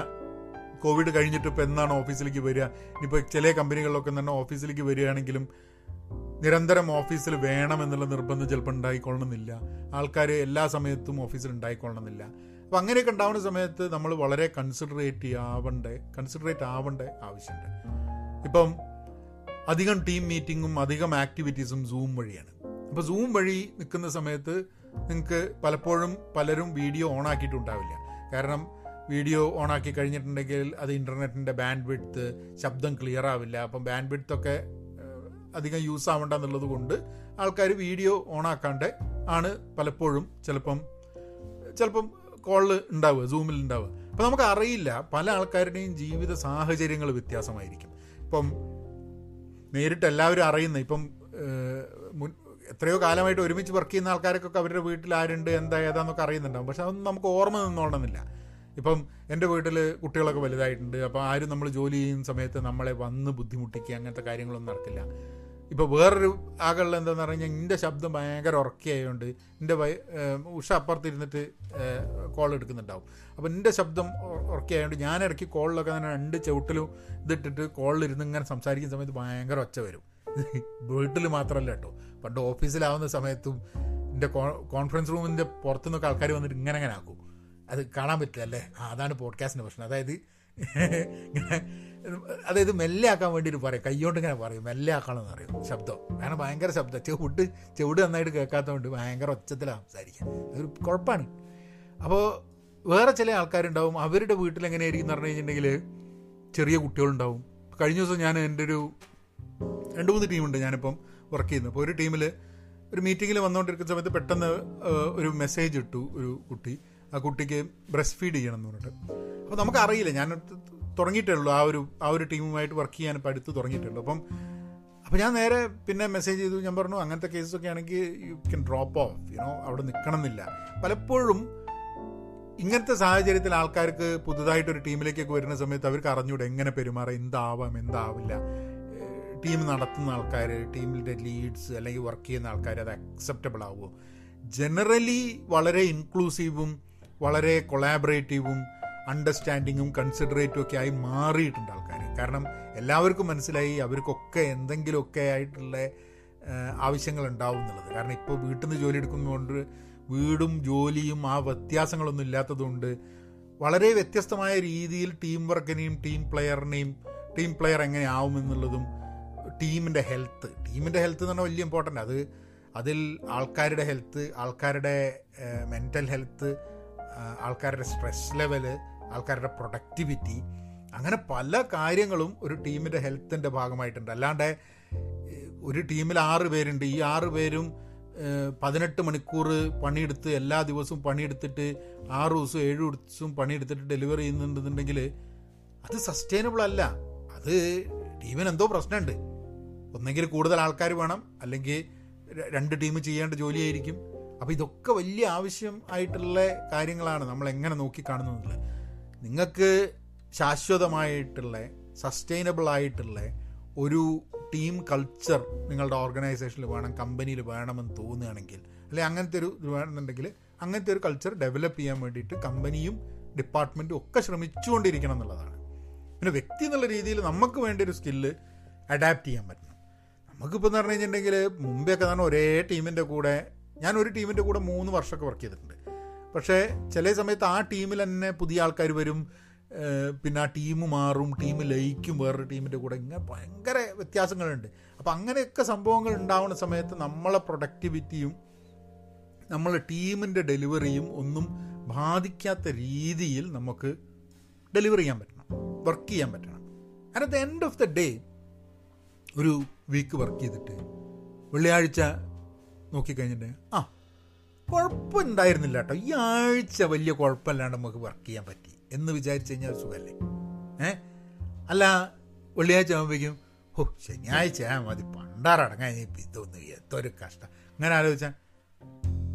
കോവിഡ് കഴിഞ്ഞിട്ട് ഇപ്പോൾ എന്നാണ് ഓഫീസിലേക്ക് വരിക? ഇനിയിപ്പോൾ ചില കമ്പനികളിലൊക്കെ തന്നെ ഓഫീസിലേക്ക് വരികയാണെങ്കിലും നിരന്തരം ഓഫീസിൽ വേണമെന്നുള്ള നിർബന്ധം ചിലപ്പോൾ ഉണ്ടായിക്കൊള്ളണമെന്നില്ല, ആൾക്കാർ എല്ലാ സമയത്തും ഓഫീസിൽ ഉണ്ടായിക്കൊള്ളണമെന്നില്ല. അപ്പോൾ അങ്ങനെയൊക്കെ ഉണ്ടാവുന്ന സമയത്ത് നമ്മൾ വളരെ കൺസിഡറേറ്റ് ആവേണ്ട ആവശ്യമുണ്ട്. ഇപ്പം അധികം ടീം മീറ്റിങ്ങും അധികം ആക്ടിവിറ്റീസും സൂം വഴിയാണ്. അപ്പോൾ സൂം വഴി നിൽക്കുന്ന സമയത്ത് നിങ്ങൾക്ക് പലപ്പോഴും പലരും വീഡിയോ ഓണാക്കിയിട്ടുണ്ടാവില്ല. കാരണം വീഡിയോ ഓണാക്കി കഴിഞ്ഞിട്ടുണ്ടെങ്കിൽ അത് ഇൻ്റർനെറ്റിൻ്റെ ബാൻഡ് വിഡ്ത്ത്, ശബ്ദം ക്ലിയർ ആവില്ല. അപ്പം ബാൻഡ് വിഡ്ത്തൊക്കെ അധികം യൂസ് ആവണ്ട എന്നുള്ളത് കൊണ്ട് ആൾക്കാർ വീഡിയോ ഓണാക്കാണ്ട് ആണ് പലപ്പോഴും ചിലപ്പം കോളിൽ ഉണ്ടാവുക, സൂമിൽ ഉണ്ടാവുക. അപ്പം നമുക്ക് അറിയില്ല, പല ആൾക്കാരുടെയും ജീവിത സാഹചര്യങ്ങൾ വ്യത്യാസമായിരിക്കും. ഇപ്പം നേരിട്ട് എല്ലാവരും അറിയുന്ന, ഇപ്പം എത്രയോ കാലമായിട്ട് ഒരുമിച്ച് വർക്ക് ചെയ്യുന്ന ആൾക്കാരൊക്കെ അവരുടെ വീട്ടിൽ ആരുണ്ട്, എന്താ ഏതാന്നൊക്കെ അറിയുന്നുണ്ടാവും. പക്ഷെ അതൊന്നും നമുക്ക് ഓർമ്മ നിന്നോളണമെന്നില്ല. ഇപ്പം എൻ്റെ വീട്ടിൽ കുട്ടികളൊക്കെ വലുതായിട്ടുണ്ട്. അപ്പോൾ ആരും നമ്മൾ ജോലി ചെയ്യുന്ന സമയത്ത് നമ്മളെ വന്ന് ബുദ്ധിമുട്ടിക്കുക അങ്ങനത്തെ കാര്യങ്ങളൊന്നും നടക്കില്ല. ഇപ്പോൾ വേറൊരു ആകളിൽ എന്താണെന്ന് പറഞ്ഞു കഴിഞ്ഞാൽ എൻ്റെ ശബ്ദം ഭയങ്കര ഉറക്കിയായതുകൊണ്ട് എൻ്റെ ഉഷ അപ്പുറത്തിരുന്നിട്ട് കോൾ എടുക്കുന്നുണ്ടാവും. അപ്പോൾ എൻ്റെ ശബ്ദം ഉറക്കിയായതുകൊണ്ട് ഞാൻ ഇടയ്ക്ക് കോളിലൊക്കെ തന്നെ രണ്ട് ചവിട്ടിലും ഇതിട്ടിട്ട് കോളിലിരുന്ന് ഇങ്ങനെ സംസാരിക്കുന്ന സമയത്ത് ഭയങ്കര ഒച്ച വരും. വീട്ടിൽ മാത്രമല്ല കേട്ടോ, പണ്ട് ഓഫീസിലാവുന്ന സമയത്തും എൻ്റെ കോൺഫറൻസ് റൂമിൻ്റെ പുറത്തുനിന്നൊക്കെ ആൾക്കാർ വന്നിട്ട് ഇങ്ങനെ ആക്കും. അത് കാണാൻ പറ്റില്ല അല്ലേ? അതാണ് പോഡ്കാസ്റ്റിൻ്റെ പ്രശ്നം. അതായത് മെല്ലെ ആക്കാൻ വേണ്ടിയിട്ട് പറയും, കൈകൊണ്ട് ഇങ്ങനെ പറയും, മെല്ലെ ആക്കണമെന്ന് പറയും ശബ്ദം. കാരണം ഭയങ്കര ശബ്ദം, ചെവിട് നന്നായിട്ട് കേൾക്കാത്തതുകൊണ്ട് ഭയങ്കര ഒച്ചത്തിലാണ് സംസാരിക്കുക. അതൊരു കുഴപ്പമാണ്. അപ്പോൾ വേറെ ചില ആൾക്കാരുണ്ടാവും, അവരുടെ വീട്ടിൽ എങ്ങനെയായിരിക്കും എന്ന് പറഞ്ഞു കഴിഞ്ഞിട്ടുണ്ടെങ്കിൽ ചെറിയ കുട്ടികളുണ്ടാവും. കഴിഞ്ഞ ദിവസം ഞാൻ എൻ്റെ ഒരു 2-3 ടീമുണ്ട് ഞാനിപ്പം വർക്ക് ചെയ്യുന്നത്. അപ്പോൾ ഒരു ടീമിൽ ഒരു മീറ്റിങ്ങിൽ വന്നുകൊണ്ടിരിക്കുന്ന സമയത്ത് പെട്ടെന്ന് ഒരു മെസ്സേജ് ഇട്ടു ഒരു കുട്ടി. ആ കുട്ടിക്ക് ബ്രസ്റ്റ് ഫീഡ് ചെയ്യണം എന്ന് പറഞ്ഞിട്ട്. അപ്പോൾ നമുക്കറിയില്ല, ഞാൻ തുടങ്ങിയിട്ടേ ഉള്ളൂ, ആ ഒരു ടീമുമായിട്ട് വർക്ക് ചെയ്യാൻ ഇപ്പോൾ അടുത്ത് തുടങ്ങിയിട്ടേ ഉള്ളൂ. അപ്പോൾ ഞാൻ നേരെ പിന്നെ മെസ്സേജ് ചെയ്തു. ഞാൻ പറഞ്ഞു അങ്ങനത്തെ കേസൊക്കെ ആണെങ്കിൽ you can drop off, you know, അവിടെ നിൽക്കണം എന്നില്ല. പലപ്പോഴും ഇങ്ങനത്തെ സാഹചര്യത്തിൽ ആൾക്കാർക്ക് പുതുതായിട്ടൊരു ടീമിലേക്കൊക്കെ വരുന്ന സമയത്ത് അവർക്ക് അറിഞ്ഞൂടെ എങ്ങനെ പെരുമാറാം, എന്താവാം എന്താവില്ല. ടീം നടത്തുന്ന ആൾക്കാർ, ടീമിൻ്റെ ലീഡ്സ് അല്ലെങ്കിൽ വർക്ക് ചെയ്യുന്ന ആൾക്കാർ അത് അക്സെപ്റ്റബിൾ ആവുമോ? ജനറലി വളരെ ഇൻക്ലൂസീവും വളരെ കൊളാബറേറ്റീവും അണ്ടർസ്റ്റാൻഡിങ്ങും കൺസിഡറേറ്റും ഒക്കെ ആയി മാറിയിട്ടുണ്ട് ആൾക്കാർ. കാരണം എല്ലാവർക്കും മനസ്സിലായി അവർക്കൊക്കെ എന്തെങ്കിലുമൊക്കെ ആയിട്ടുള്ള ആവശ്യങ്ങളുണ്ടാവും എന്നുള്ളത്. കാരണം ഇപ്പോൾ വീട്ടിൽ നിന്ന് ജോലി എടുക്കുന്നതുകൊണ്ട്, വീടും ജോലിയും ആ വ്യത്യാസങ്ങളൊന്നും ഇല്ലാത്തതുകൊണ്ട് വളരെ വ്യത്യസ്തമായ രീതിയിൽ ടീം വർക്കിനെയും ടീം പ്ലെയർ എങ്ങനെ ആവുമെന്നുള്ളതും ടീമിൻ്റെ ഹെൽത്ത് എന്ന് പറഞ്ഞാൽ വലിയ ഇമ്പോർട്ടൻ്റ്. അതിൽ ആൾക്കാരുടെ ഹെൽത്ത്, ആൾക്കാരുടെ മെൻ്റൽ ഹെൽത്ത്, ആൾക്കാരുടെ സ്ട്രെസ് ലെവല്, ആൾക്കാരുടെ പ്രൊഡക്ടിവിറ്റി, അങ്ങനെ പല കാര്യങ്ങളും ഒരു ടീമിൻ്റെ ഹെൽത്തിൻ്റെ ഭാഗമായിട്ടുണ്ട്. അല്ലാണ്ട് ഒരു ടീമിൽ 6 പേരുണ്ട്, ഈ 6 പേരും 18 മണിക്കൂർ പണിയെടുത്ത്, എല്ലാ ദിവസവും പണിയെടുത്തിട്ട് 6 ദിവസവും 7 ദിവസവും പണിയെടുത്തിട്ട് ഡെലിവറി ചെയ്യുന്നുണ്ടെന്നുണ്ടെങ്കിൽ അത് സസ്റ്റൈനബിൾ അല്ല. അത് ടീമിനെന്തോ പ്രശ്നമുണ്ട്. ഒന്നെങ്കിൽ കൂടുതൽ ആൾക്കാർ വേണം, അല്ലെങ്കിൽ 2 ടീം ചെയ്യേണ്ട ജോലിയായിരിക്കും. അപ്പോൾ ഇതൊക്കെ വലിയ ആവശ്യം ആയിട്ടുള്ള കാര്യങ്ങളാണ് നമ്മൾ എങ്ങനെ നോക്കിക്കാണുന്നത്. നിങ്ങൾക്ക് ശാശ്വതമായിട്ടുള്ള സസ്റ്റൈനബിൾ ആയിട്ടുള്ള ഒരു ടീം കൾച്ചർ നിങ്ങളുടെ ഓർഗനൈസേഷനിൽ വേണം, കമ്പനിയിൽ വേണമെന്ന് തോന്നുകയാണെങ്കിൽ, അല്ലെങ്കിൽ അങ്ങനത്തെ ഒരു ഇത് വേണമെന്നുണ്ടെങ്കിൽ അങ്ങനത്തെ ഒരു കൾച്ചർ ഡെവലപ്പ് ചെയ്യാൻ വേണ്ടിയിട്ട് കമ്പനിയും ഡിപ്പാർട്ട്മെൻറ്റും ഒക്കെ ശ്രമിച്ചുകൊണ്ടിരിക്കണം എന്നുള്ളതാണ്. പിന്നെ വ്യക്തി എന്നുള്ള രീതിയിൽ നമുക്ക് വേണ്ട ഒരു സ്കില്ല് അഡാപ്റ്റ് ചെയ്യാൻ പറ്റണം. നമുക്കിപ്പോൾ എന്ന് പറഞ്ഞു കഴിഞ്ഞിട്ടുണ്ടെങ്കിൽ മുമ്പെയൊക്കെ തന്നെ ഒരേ ടീമിൻ്റെ കൂടെ, ഞാൻ ഒരു ടീമിൻ്റെ കൂടെ 3 വർഷമൊക്കെ വർക്ക് ചെയ്തിട്ടുണ്ട്. പക്ഷേ ചില സമയത്ത് ആ ടീമിൽ തന്നെ പുതിയ ആൾക്കാർ വരും, പിന്നെ ആ ടീം മാറും, ടീം ലയിക്കും വേറൊരു ടീമിൻ്റെ കൂടെ, ഇങ്ങനെ ഭയങ്കര വ്യത്യാസങ്ങളുണ്ട്. അപ്പോൾ അങ്ങനെയൊക്കെ സംഭവങ്ങൾ ഉണ്ടാവുന്ന സമയത്ത് നമ്മളെ പ്രൊഡക്ടിവിറ്റിയും നമ്മളെ ടീമിൻ്റെ ഡെലിവറിയും ഒന്നും ബാധിക്കാത്ത രീതിയിൽ നമുക്ക് ഡെലിവർ ചെയ്യാൻ പറ്റണം, വർക്ക് ചെയ്യാൻ പറ്റണം. And at the end of the day ഒരു വീക്ക് വർക്ക് ചെയ്തിട്ട് വെള്ളിയാഴ്ച നോക്കിക്കഴിഞ്ഞിട്ട് ആ കുഴപ്പമുണ്ടായിരുന്നില്ല കേട്ടോ, ഈ ആഴ്ച വലിയ കുഴപ്പമില്ലാണ്ട് നമുക്ക് വർക്ക് ചെയ്യാൻ പറ്റി എന്ന് വിചാരിച്ചു കഴിഞ്ഞാൽ ഒരു സുഖമല്ലേ? അല്ല വെള്ളിയാഴ്ച ആകുമ്പോഴേക്കും ഓ ശനിയാഴ്ച മതി പണ്ടാറടങ്ങാൻ ഇതൊന്നും എത്തൊരു കഷ്ടം. അങ്ങനെ ആലോചിച്ചാൽ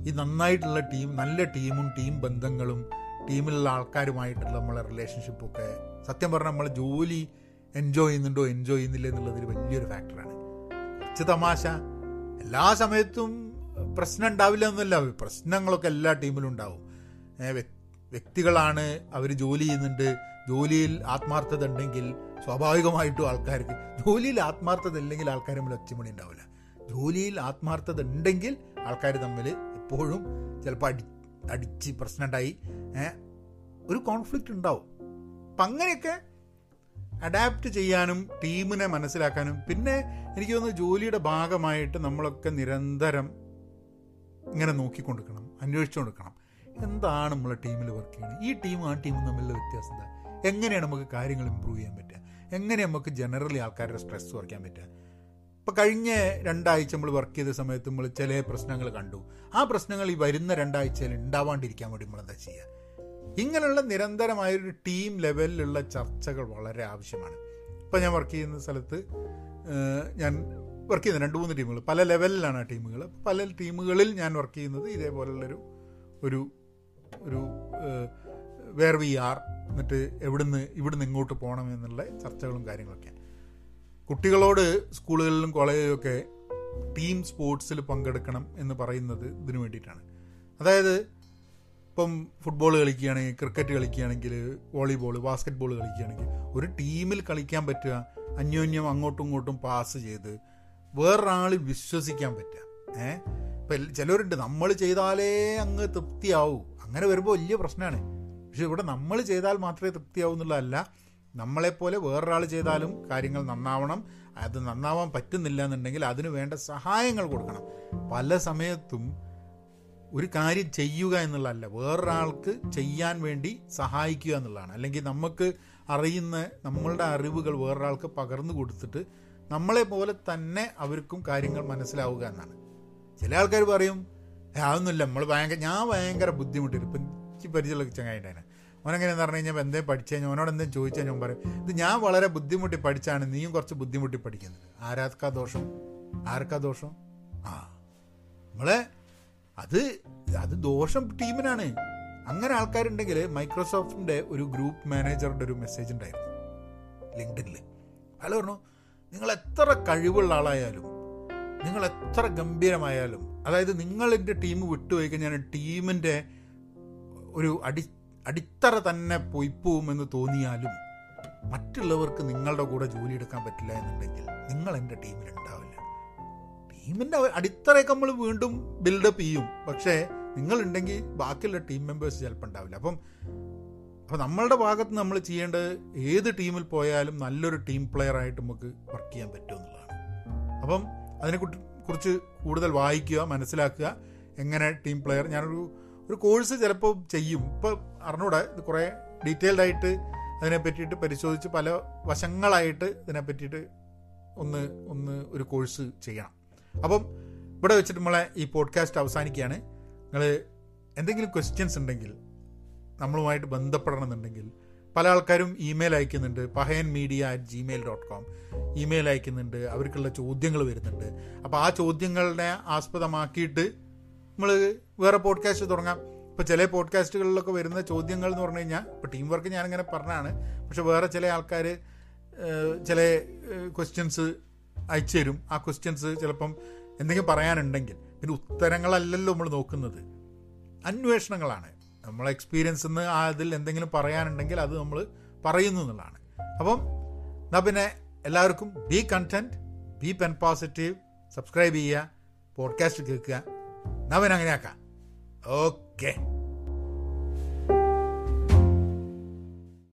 ഈ നന്നായിട്ടുള്ള ടീം, നല്ല ടീമും ടീം ബന്ധങ്ങളും ടീമിലുള്ള ആൾക്കാരുമായിട്ടുള്ള നമ്മളെ റിലേഷൻഷിപ്പൊക്കെ സത്യം പറഞ്ഞാൽ നമ്മൾ ജോലി എൻജോയ് ചെയ്യുന്നുണ്ടോ എൻജോയ് ചെയ്യുന്നില്ല എന്നുള്ളതിൽ വലിയൊരു ഫാക്ടറാണ്. കുറച്ച് തമാശ, എല്ലാ സമയത്തും പ്രശ്നം ഉണ്ടാവില്ല എന്നല്ല, പ്രശ്നങ്ങളൊക്കെ എല്ലാ ടീമിലും ഉണ്ടാവും. വ്യക്തികളാണ്, അവർ ജോലി ചെയ്യുന്നുണ്ട്, ജോലിയിൽ ആത്മാർത്ഥത ഉണ്ടെങ്കിൽ സ്വാഭാവികമായിട്ടും ആൾക്കാർക്ക്, ജോലിയിൽ ആത്മാർത്ഥത ഇല്ലെങ്കിൽ ആൾക്കാർ തമ്മിൽ ഒച്ചമണി ഉണ്ടാവില്ല. ജോലിയിൽ ആത്മാർത്ഥത ഉണ്ടെങ്കിൽ ആൾക്കാർ തമ്മിൽ എപ്പോഴും ചിലപ്പോൾ അടിച്ച് പ്രശ്നമുണ്ടായി ഒരു കോൺഫ്ലിക്റ്റ് ഉണ്ടാവും. അപ്പം അങ്ങനെയൊക്കെ അഡാപ്റ്റ് ചെയ്യാനും ടീമിനെ മനസ്സിലാക്കാനും, പിന്നെ എനിക്ക് തോന്നുന്നു ജോലിയുടെ ഭാഗമായിട്ട് നമ്മളൊക്കെ നിരന്തരം ഇങ്ങനെ നോക്കിക്കൊണ്ടിരിക്കണം, അന്വേഷിച്ചുകൊണ്ടിരിക്കണം, എന്താണ് നമ്മളെ ടീമിൽ വർക്ക് ചെയ്യുന്നത്, ഈ ടീമും ആ ടീമും തമ്മിലുള്ള വ്യത്യാസം എന്താ, എങ്ങനെയാണ് നമുക്ക് കാര്യങ്ങൾ ഇമ്പ്രൂവ് ചെയ്യാൻ പറ്റുക, എങ്ങനെ നമുക്ക് ജനറലി ആൾക്കാരുടെ സ്ട്രെസ് കുറയ്ക്കാൻ പറ്റുക. ഇപ്പോൾ കഴിഞ്ഞ 2 ആഴ്ച നമ്മൾ വർക്ക് ചെയ്ത സമയത്ത് നമ്മൾ ചില പ്രശ്നങ്ങൾ കണ്ടു. ആ പ്രശ്നങ്ങൾ ഈ വരുന്ന 2 ആഴ്ചയിൽ ഉണ്ടാവാണ്ടിരിക്കാൻ വേണ്ടി നമ്മളെന്താ ചെയ്യുക? ഇങ്ങനെയുള്ള നിരന്തരമായൊരു ടീം ലെവലിലുള്ള ചർച്ചകൾ വളരെ ആവശ്യമാണ്. ഇപ്പോൾ ഞാൻ വർക്ക് ചെയ്യുന്ന സ്ഥലത്ത് ഞാൻ വർക്ക് ചെയ്യുന്ന 2-3 ടീമുകൾ, പല ലെവലിലാണ് ആ ടീമുകൾ. പല ടീമുകളിൽ ഞാൻ വർക്ക് ചെയ്യുന്നത് ഇതേപോലുള്ളൊരു ഒരു ഒരു വേർ വി ആർ, എന്നിട്ട് ഇവിടുന്ന് ഇങ്ങോട്ട് പോകണം എന്നുള്ള ചർച്ചകളും കാര്യങ്ങളൊക്കെയാണ്. കുട്ടികളോട് സ്കൂളുകളിലും കോളേജിലൊക്കെ ടീം സ്പോർട്സിൽ പങ്കെടുക്കണം എന്ന് പറയുന്നത് ഇതിനു വേണ്ടിയിട്ടാണ്. അതായത് ഇപ്പം ഫുട്ബോൾ കളിക്കുകയാണെങ്കിൽ, ക്രിക്കറ്റ് കളിക്കുകയാണെങ്കിൽ, വോളിബോൾ, ബാസ്കറ്റ് ബോൾ കളിക്കുകയാണെങ്കിൽ ഒരു ടീമിൽ കളിക്കാൻ പറ്റുക, അന്യോന്യം അങ്ങോട്ടും ഇങ്ങോട്ടും പാസ് ചെയ്ത് വേറൊരാൾ വിശ്വസിക്കാൻ പറ്റുക. ഇപ്പം ചിലവരുണ്ട് നമ്മൾ ചെയ്താലേ അങ്ങ് തൃപ്തിയാവും, അങ്ങനെ വരുമ്പോൾ വലിയ പ്രശ്നമാണ്. പക്ഷെ ഇവിടെ നമ്മൾ ചെയ്താൽ മാത്രമേ തൃപ്തിയാവും എന്നുള്ളതല്ല, നമ്മളെപ്പോലെ വേറൊരാൾ ചെയ്താലും കാര്യങ്ങൾ നന്നാവണം. അത് നന്നാവാൻ പറ്റുന്നില്ല എന്നുണ്ടെങ്കിൽ അതിന് വേണ്ട സഹായങ്ങൾ കൊടുക്കണം. പല സമയത്തും ഒരു കാര്യം ചെയ്യുക എന്നുള്ളതല്ല, വേറൊരാൾക്ക് ചെയ്യാൻ വേണ്ടി സഹായിക്കുക എന്നുള്ളതാണ്. അല്ലെങ്കിൽ നമുക്ക് അറിയുന്ന നമ്മളുടെ അറിവുകൾ വേറൊരാൾക്ക് പകർന്നു കൊടുത്തിട്ട് നമ്മളെപ്പോലെ തന്നെ അവർക്കും കാര്യങ്ങൾ മനസ്സിലാവുക എന്നാണ്. ചില ആൾക്കാർ പറയും അതൊന്നുമില്ല ഞാൻ ഭയങ്കര ബുദ്ധിമുട്ടില്ല. ഇപ്പം പരിചയമുള്ള ചങ്ങായിട്ടാണ് ഓനെങ്ങനെയെന്ന് പറഞ്ഞു കഴിഞ്ഞാൽ എന്തേലും പഠിച്ചു കഴിഞ്ഞാൽ ഓനോട് എന്തേലും ചോദിച്ചു കഴിഞ്ഞാൽ പറയും ഇത് ഞാൻ വളരെ ബുദ്ധിമുട്ടി പഠിച്ചാണ്, നീയും കുറച്ച് ബുദ്ധിമുട്ടി പഠിക്കുന്നത്. ആർക്കാ ദോഷം? ആ നമ്മളെ അത് ദോഷം ടീമിനാണ്. അങ്ങനെ ആൾക്കാരുണ്ടെങ്കിൽ മൈക്രോസോഫ്റ്റിൻ്റെ ഒരു ഗ്രൂപ്പ് മാനേജറുടെ ഒരു മെസ്സേജ് ഉണ്ടായിരുന്നു ലിങ്ക്ഡിനിൽ. അയാൾ പറഞ്ഞു നിങ്ങൾ എത്ര കഴിവുള്ള ആളായാലും നിങ്ങൾ എത്ര ഗംഭീരമായാലും, അതായത് നിങ്ങളെൻ്റെ ടീം വിട്ടുപോയി കഴിഞ്ഞാൽ ടീമിൻ്റെ ഒരു അടിത്തറ തന്നെ പൊയ്പോകുമെന്ന് തോന്നിയാലും മറ്റുള്ളവർക്ക് നിങ്ങളുടെ കൂടെ ജോലി എടുക്കാൻ പറ്റില്ല എന്നുണ്ടെങ്കിൽ നിങ്ങൾ എൻ്റെ ടീമിലുണ്ടാവില്ല. ടീമിൻ്റെ അടിത്തറയൊക്കെ നമ്മൾ വീണ്ടും ബിൽഡപ്പ് ചെയ്യും, പക്ഷേ നിങ്ങളുണ്ടെങ്കിൽ ബാക്കിയുള്ള ടീം മെമ്പേഴ്സ് ചിലപ്പോൾ ഉണ്ടാവില്ല. അപ്പം നമ്മളുടെ ഭാഗത്ത് നമ്മൾ ചെയ്യേണ്ടത് ഏത് ടീമിൽ പോയാലും നല്ലൊരു ടീം പ്ലെയറായിട്ട് നമുക്ക് വർക്ക് ചെയ്യാൻ പറ്റുമെന്നുള്ളതാണ്. അപ്പം അതിനെക്കുറിച്ച് കൂടുതൽ വായിക്കുക, മനസ്സിലാക്കുക എങ്ങനെ ടീം പ്ലെയർ. ഞാനൊരു കോഴ്സ് ചിലപ്പോൾ ചെയ്യും, ഇപ്പോൾ അറിഞ്ഞൂടെ ഇത് കുറേ ഡീറ്റെയിൽഡായിട്ട് അതിനെ പറ്റിയിട്ട് പരിശോധിച്ച് പല വശങ്ങളായിട്ട് ഇതിനെ പറ്റിയിട്ട് ഒരു കോഴ്സ് ചെയ്യണം. അപ്പം ഇവിടെ വെച്ചിട്ട് നമ്മളെ ഈ പോഡ്കാസ്റ്റ് അവസാനിക്കുകയാണ്. നിങ്ങൾ എന്തെങ്കിലും ക്വസ്റ്റ്യൻസ് ഉണ്ടെങ്കിൽ, നമ്മളുമായിട്ട് ബന്ധപ്പെടണമെന്നുണ്ടെങ്കിൽ, പല ആൾക്കാരും ഇമെയിൽ അയക്കുന്നുണ്ട്, pahayanmedia@gmail.com ഇമെയിൽ അയക്കുന്നുണ്ട്, അവർക്കുള്ള ചോദ്യങ്ങൾ വരുന്നുണ്ട്. അപ്പോൾ ആ ചോദ്യങ്ങളെ ആസ്പദമാക്കിയിട്ട് നമ്മൾ വേറെ പോഡ്കാസ്റ്റ് തുടങ്ങാം. ഇപ്പോൾ ചില പോഡ്കാസ്റ്റുകളിലൊക്കെ വരുന്ന ചോദ്യങ്ങൾ എന്ന് പറഞ്ഞു കഴിഞ്ഞാൽ, ഇപ്പോൾ ടീം വർക്ക് ഞാനിങ്ങനെ പറഞ്ഞതാണ്, പക്ഷെ വേറെ ചില ആൾക്കാർ ചില ക്വസ്റ്റ്യൻസ് അയച്ചു തരും. ആ ക്വസ്റ്റ്യൻസ് ചിലപ്പം എന്തെങ്കിലും പറയാനുണ്ടെങ്കിൽ, പിന്നെ ഉത്തരങ്ങളല്ലല്ലോ നമ്മൾ നോക്കുന്നത്, അന്വേഷണങ്ങളാണ്. നമ്മളെ എക്സ്പീരിയൻസ് നിന്ന് അതിൽ എന്തെങ്കിലും പറയാനുണ്ടെങ്കിൽ അത് നമ്മൾ പറയുന്നു എന്നുള്ളതാണ്. അപ്പം എന്നാൽ പിന്നെ എല്ലാവർക്കും be content, be pen positive, subscribe ചെയ്യുക, പോഡ്കാസ്റ്റ് കേൾക്കുക. എന്നാൽ പിന്നെ അങ്ങനെ ആക്കാം. ഓക്കെ.